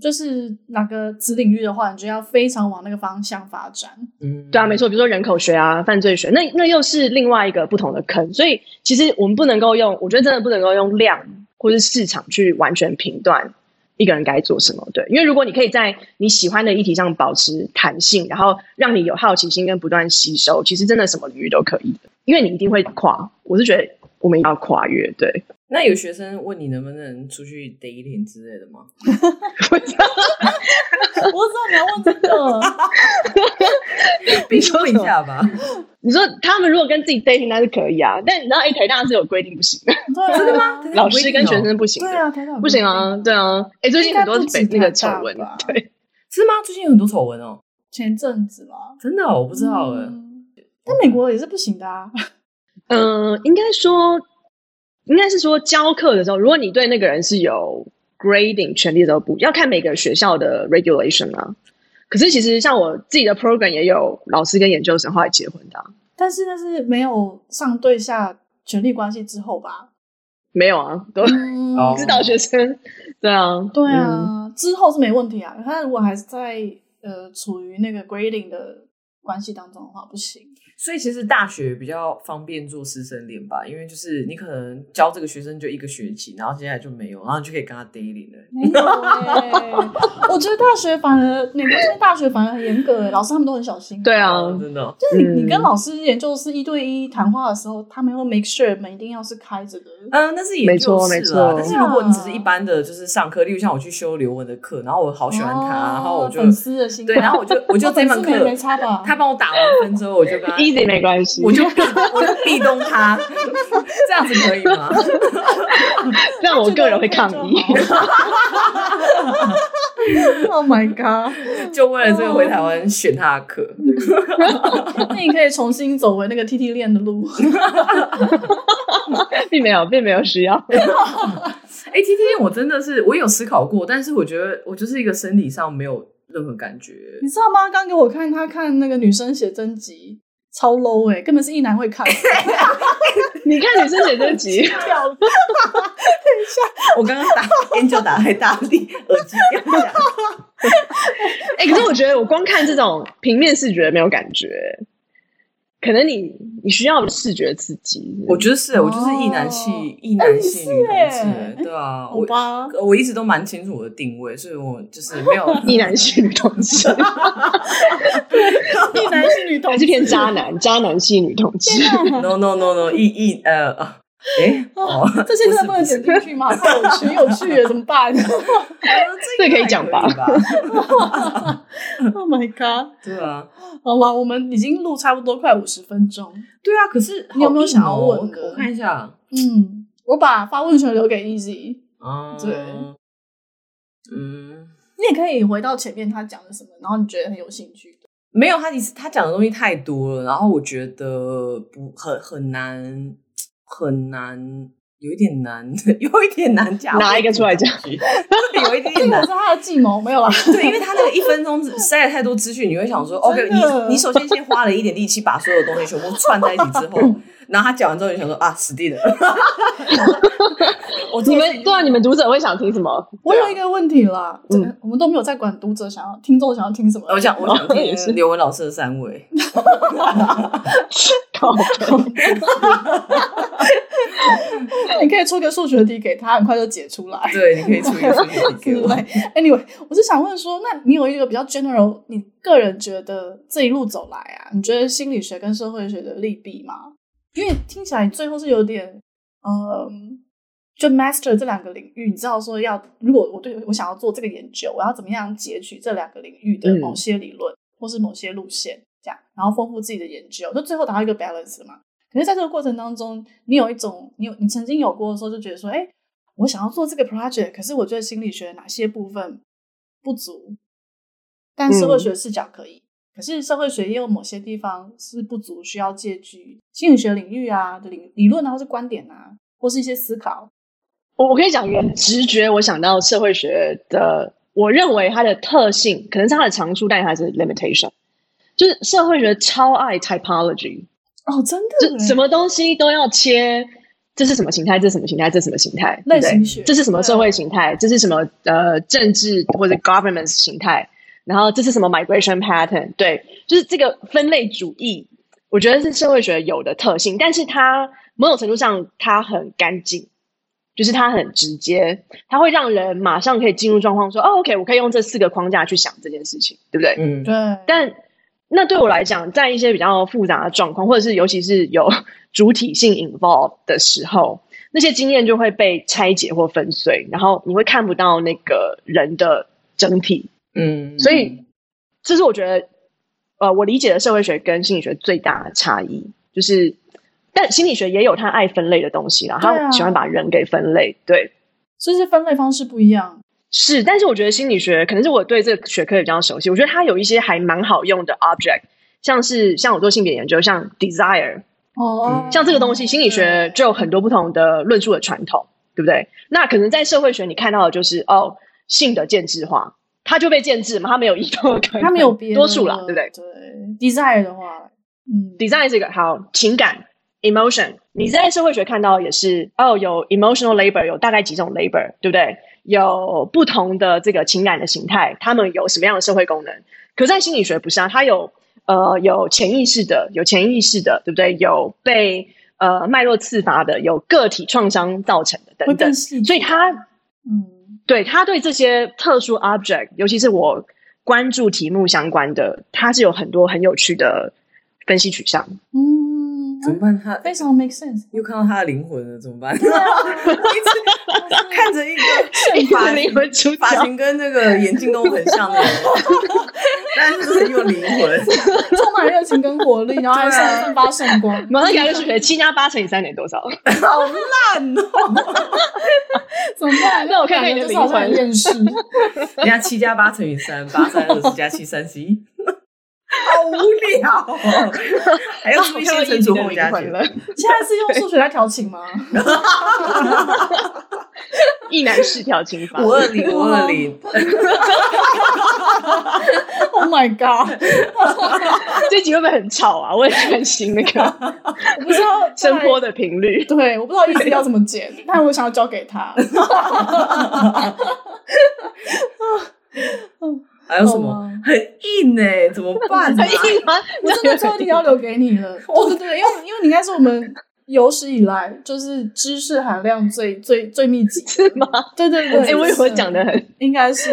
就是哪个子领域的话，你就要非常往那个方向发展，对啊，没错，比如说人口学啊、犯罪学，那又是另外一个不同的坑，所以其实我们不能够用，我觉得真的不能够用量或是市场去完全评断一个人该做什么，对，因为如果你可以在你喜欢的议题上保持弹性，然后让你有好奇心跟不断吸收，其实真的什么领域都可以的，因为你一定会跨，我是觉得我们要跨越，对。那有学生问你能不能出去 dating 之类的吗？我知道你要问这个，你说一下吧。你说他们如果跟自己 dating 那是可以啊，但你知道台大是有规定不行的，真的吗？老师跟学生不行的，对啊，台大不行啊，对啊。最近很多那个丑闻，对，是吗？最近有很多丑闻哦，前阵子嘛，真的哦，我不知道哎，但美国也是不行的啊。应该是说教课的时候，如果你对那个人是有 grading 权利的，不要看每个学校的 regulation 啊。可是其实像我自己的 program 也有老师跟研究生后来结婚的、啊，但是那是没有上对下权利关系之后吧？没有啊，都指导学生，对啊，对啊，之后是没问题啊。但如果还是在处于那个 grading 的关系当中的话，不行。所以其实大学比较方便做师生恋吧，因为就是你可能教这个学生就一个学期，然后接下来就没有，然后你就可以跟他 dating 了。没有我觉得大学反而美国这边大学反而很严格，老师他们都很小心。对啊，真的。就是你跟老师研究是一对一谈话的时候，他们会 make sure 门一定要是开着的。但是也就是没错。但是如果你只是一般的就是上课，例如像我去修刘文的课，然后我好喜欢他，然后我就粉丝的心，对，然后我就这门课他帮我打完分之后，我就跟他。Easy 没关系，我就壁咚他，这样子可以吗？这样我个人会抗议。Oh my god！ 就为了这个回台湾选他的课，那你可以重新走回那个 TT 恋的路，并没有需要。ATT 我真的是我有思考过，但是我觉得我就是一个生理上没有任何感觉，你知道吗？刚给我看他看那个女生写真集，超 low 欸，根本是一男会看。你看女生写真集，等一下，我刚刚Angel 打开大力，耳机掉下来。欸，可是我觉得我光看这种平面视觉没有感觉，可能你需要视觉刺激。我觉得是，我就是异男系，异男系女同志，对啊，我一直都蛮清楚我的定位，所以我就是没有异男系女同志，异男系女同志还是偏渣男，渣男系女同志。No no no no， 这些真的不能剪进去吗？太有趣了，怎么办？这可以讲吧 ？Oh my god！ 对啊，好吧，我们已经录差不多快50分钟。对啊，可是你有没有想要问的？我看一下，我把发问权留给 Easy。对，你也可以回到前面他讲的什么，然后你觉得很有兴趣的。没有，他讲的东西太多了，然后我觉得很难，有一点难，讲，拿一个出来讲，有一点难。是他的计谋没有啦，对，因为他那个1分钟塞了太多资讯，你会想说 ，OK， 你首先花了一点力气把所有东西全部串在一起之后，然后他讲完之后，你想说啊，死定了。你们读者会想听什么？我有一个问题啦，我们都没有在管读者听众想要听什么。我想听刘文老师的三围。你可以出个数学题给他，很快就解出来。对，你可以出一个数学题给我。Anyway， 我是想问说，那你有一个比较 general， 你个人觉得这一路走来啊，你觉得心理学跟社会学的利弊吗？因为听起来你最后是有点，就 master 这两个领域，你知道说如果我想要做这个研究，我要怎么样截取这两个领域的某些理论或是某些路线，这样，然后丰富自己的研究，就最后达到一个 balance 嘛。可是在这个过程当中，你曾经有过的时候就觉得说，我想要做这个 project， 可是我觉得心理学哪些部分不足，但社会学视角可以，可是社会学也有某些地方是不足，需要借据心理学领域啊的理论啊，或是观点啊，或是一些思考。我可以讲一个直觉，我想到社会学的，我认为它的特性可能是它的长处，但它是 limitation， 就是社会学超爱 typology。哦，真的耶，就什么东西都要切，这是什么形态，这是什么形态，这是什么形态，类型学，这是什么社会形态，这是什么政治或者 government 形态，然后这是什么 migration pattern， 对，就是这个分类主义，我觉得是社会学有的特性，但是它某种程度上它很干净，就是它很直接，它会让人马上可以进入状况，说哦 OK， 我可以用这4个框架去想这件事情，对不对？对，但那对我来讲，在一些比较复杂的状况，或者是尤其是有主体性 involved 的时候，那些经验就会被拆解或粉碎，然后你会看不到那个人的整体。所以这是我觉得，我理解的社会学跟心理学最大的差异，就是，但心理学也有他爱分类的东西啦，他喜欢把人给分类，对，就是分类方式不一样。是，但是我觉得心理学可能是我对这个学科比较熟悉，我觉得它有一些还蛮好用的 object， 像我做性别研究，像 desire， 像这个东西，心理学就有很多不同的论述的传统，对不对？那可能在社会学你看到的就是性的建制化，它就被建制嘛，它没有移动的可能，它没有别的多数啦，对不对？对 desire 的话，desire 这个好情感 emotion， 你在社会学看到也是有 emotional labor， 有大概几种 labor， 对不对？有不同的这个情感的形态，他们有什么样的社会功能？可在心理学不是啊，它有潜意识的，对不对？有被脉络刺罚的，有个体创伤造成的等等。所以他对他对这些特殊 object， 尤其是我关注题目相关的，他是有很多很有趣的分析取向。怎么办？他非常 make sense， 又看到他的灵魂了，怎么办？看着一个灵魂出窍，发型跟那个眼镜都很像的人，但是很有灵魂，充满热情跟活力，然后还散发圣光。马上改个数学，7+8×3等于多少？好烂哦！怎么办？那我看看你的灵魂认识。人家7+8×3，8320+731。好无聊哦，还要出一些乘除后加减。现在是用数学来调情吗？一男式调情法，520 Oh my god， 这集会不会很吵啊？我也担心那个我不知道声波的频率，对，我不知道一直要怎么剪，但我想要交给他。还有什么、oh, 很硬欸，怎么办、啊、很硬吗？我真的最后一定要留给你了。对对对，因为你应该是我们有史以来就是知识含量最密集，是吗？对对对、欸、我以为讲的很，应该是。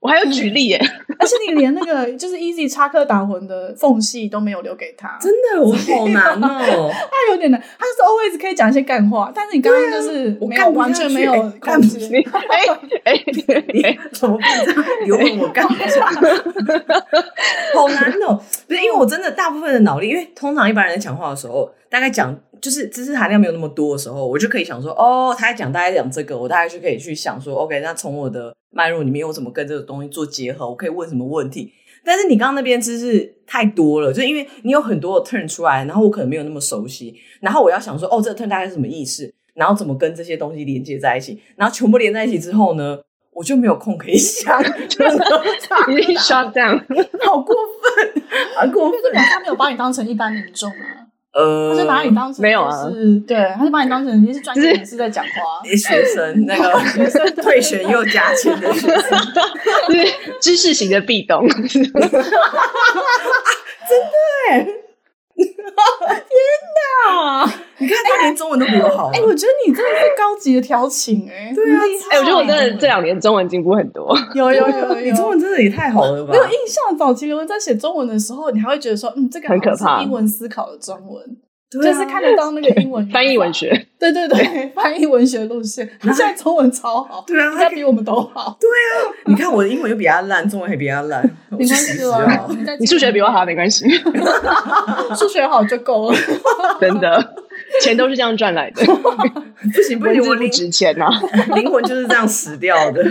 我还有举例耶、嗯、而且你连那个就是 Easy 插科打诨的缝隙都没有留给他，真的我好难哦。他有点难，他就是 always 可以讲一些干话，但是你刚刚就是没有、啊、完全没有控制。怎么办？你问我干不下好难哦。不是因为我真的大部分的脑力，因为通常一般人在讲话的时候大概讲就是知识含量没有那么多的时候，我就可以想说哦，他在讲大概讲这个，我大概就可以去想说 OK， 那从我的脉络里面我怎么跟这个东西做结合，我可以问什么问题。但是你刚刚那边知识太多了，就因为你有很多的 turn 出来，然后我可能没有那么熟悉，然后我要想说哦，这个 turn 大概是什么意思，然后怎么跟这些东西连接在一起，然后全部连在一起之后呢，我就没有空可以想，就是已经 shut down， 好过分，好过分，因为他没有把你当成一般民众啊。他就把你当成、就是、没有啊，对，他就把你当成你是专业人士在讲话，学生那个学生退学又加钱的学生，就是知识型的壁咚，真的哎，天哪！你看他连中文都比我好，哎、欸欸，我觉得你真的是高级的调情哎、欸，对啊，哎、欸，我觉得我真的这2年中文进步很多，有，你中文真的也太好了吧？没有印象，早期我在写中文的时候，你还会觉得说，这个好像是英文思考的中文。对啊、就是看得到那个英文翻译文学，对对对，翻译文学路线。现在中文超好，对啊，他比我们都好。对啊，你看我的英文又比他烂，中文还比他烂，没关系啦。你数学比我好，没关系，数学好就够了。真的，钱都是这样赚来的。不行，我不值钱啊，灵魂就是这样死掉的。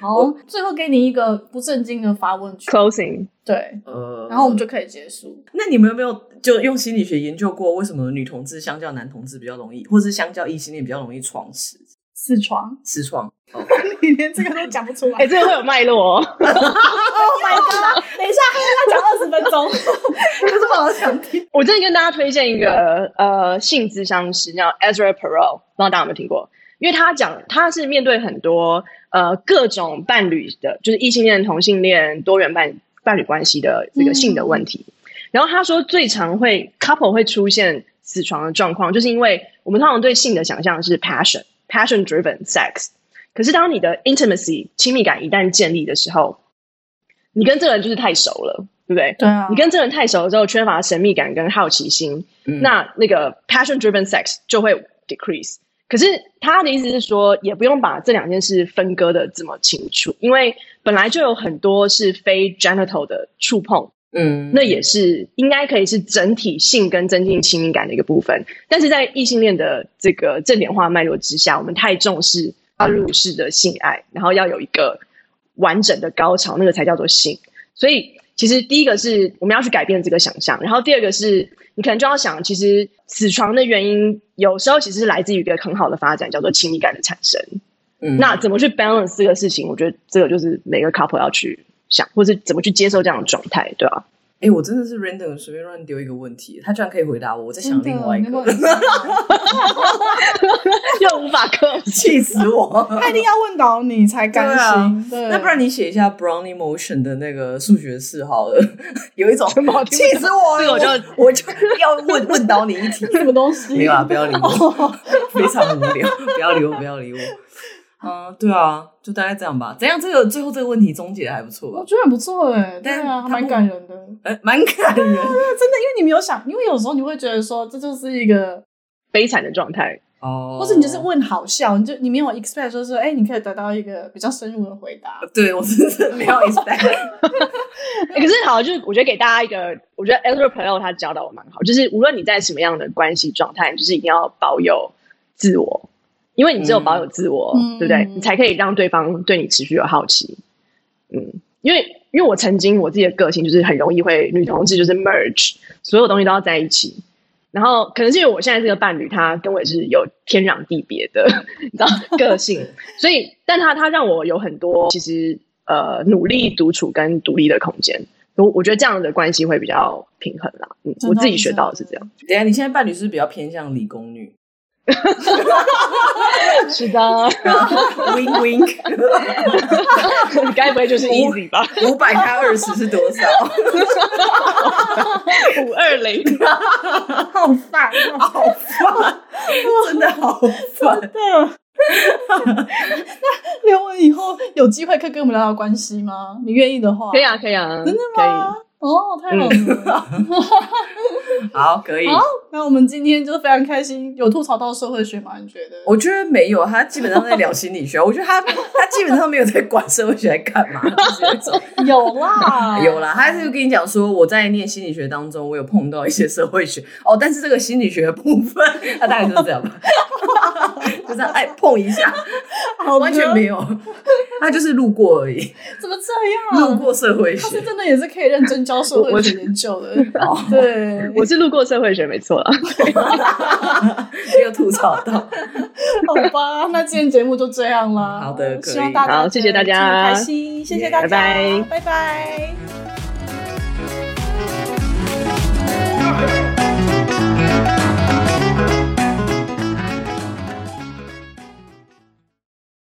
好，最后给你一个不正经的发问句 closing， 对，然后我们就可以结束。那你们有没有就用心理学研究过为什么女同志相较男同志比较容易，或是相较异性恋比较容易床事？私闯、哦、你连这个都讲不出来，哎、欸，这个会有脉络哦。Oh my god！ 等一下，他讲20分钟，可是我好想听。我真的跟大家推荐一个性咨商师叫 Ezra Perot， 不知道大家有没有听过？因为他是面对很多各种伴侣的，就是异性恋、同性恋、多元伴侣关系的这个性的问题。然后他说最常会 couple 会出现死床的状况，就是因为我们通常对性的想象是 passion driven sex， 可是当你的 intimacy 亲密感一旦建立的时候，你跟这个人就是太熟了，对不对？对啊。你跟这个人太熟了之后，缺乏神秘感跟好奇心，那个 passion driven sex 就会 decrease。可是他的意思是说，也不用把这两件事分割的这么清楚，因为本来就有很多是非 genital 的触碰，那也是应该可以是整体性跟增进亲密感的一个部分。但是在异性恋的这个正点化脉络之下，我们太重视插入式的性爱，然后要有一个完整的高潮，那个才叫做性。所以其实第一个是我们要去改变这个想象，然后第二个是你可能就要想，其实死床的原因有时候其实是来自于一个很好的发展，叫做亲密感的产生。那怎么去 balance 这个事情，我觉得这个就是每个 couple 要去想，或是怎么去接受这样的状态，对吧、啊？哎、欸，我真的是 random 随便乱丢一个问题，他居然可以回答我，我在想另外一个，又无法克服，气死我！他一定要问倒你才甘心。对啊、对，那不然你写一下 Brownie Motion 的那个数学式好了，有一种气死我了，我就要问倒你一题，什么东西？没有啊，不要理我，非常无聊，不要理我。对啊，就大概这样吧。怎样？最后这个问题终结的还不错吧？我觉得很不错哎，对啊，蛮感人的，蛮感人的、啊，真的。因为你没有想，因为有时候你会觉得说，这就是一个悲惨的状态哦，或是你就是问好笑，你没有 expect 说你可以得到一个比较深入的回答。对，我真的没有 expect。可是好，就是我觉得给大家一个，我觉得 Ezra Perot 他教导我蛮好，就是无论你在什么样的关系状态，就是一定要保有自我。因为你只有保有自我，对不对？你才可以让对方对你持续有好奇。因为我曾经我自己的个性就是很容易会女同志就是 merge， 所有东西都要在一起。然后可能是因为我现在这个伴侣他跟我也是有天壤地别的你知道个性，所以但他让我有很多其实努力独处跟独立的空间，我觉得这样的关系会比较平衡啦。嗯，我自己学到的是这样。等一下，你现在伴侣是比较偏向理工女？是的。Wink wink。该不会就是 Easy 吧？500加20是多少？520。好烦，好烦，真的好烦。真的。那刘文以后有机会可以跟我们聊聊关系吗？你愿意的话，可以啊，可以啊，真的吗？哦，太好了，好，可以。好，那我们今天就是非常开心，有吐槽到社会学吗？你觉得？我觉得没有，他基本上在聊心理学，我觉得他基本上没有在管社会学在干嘛。有啦，有啦，他就跟你讲说，我在念心理学当中，我有碰到一些社会学哦，但是这个心理学的部分，他大概就是这样吧。就这样哎碰一下，完全没有，他就是路过而已。怎么这样？路过社会学，他是真的也是可以认真教社会学研究的。对，我是路过社会学，没错啦。没有吐槽到。好吧，那今天节目就这样啦。好的，可以。希望大家好，谢谢大家，开心，谢谢大家，拜拜，拜拜。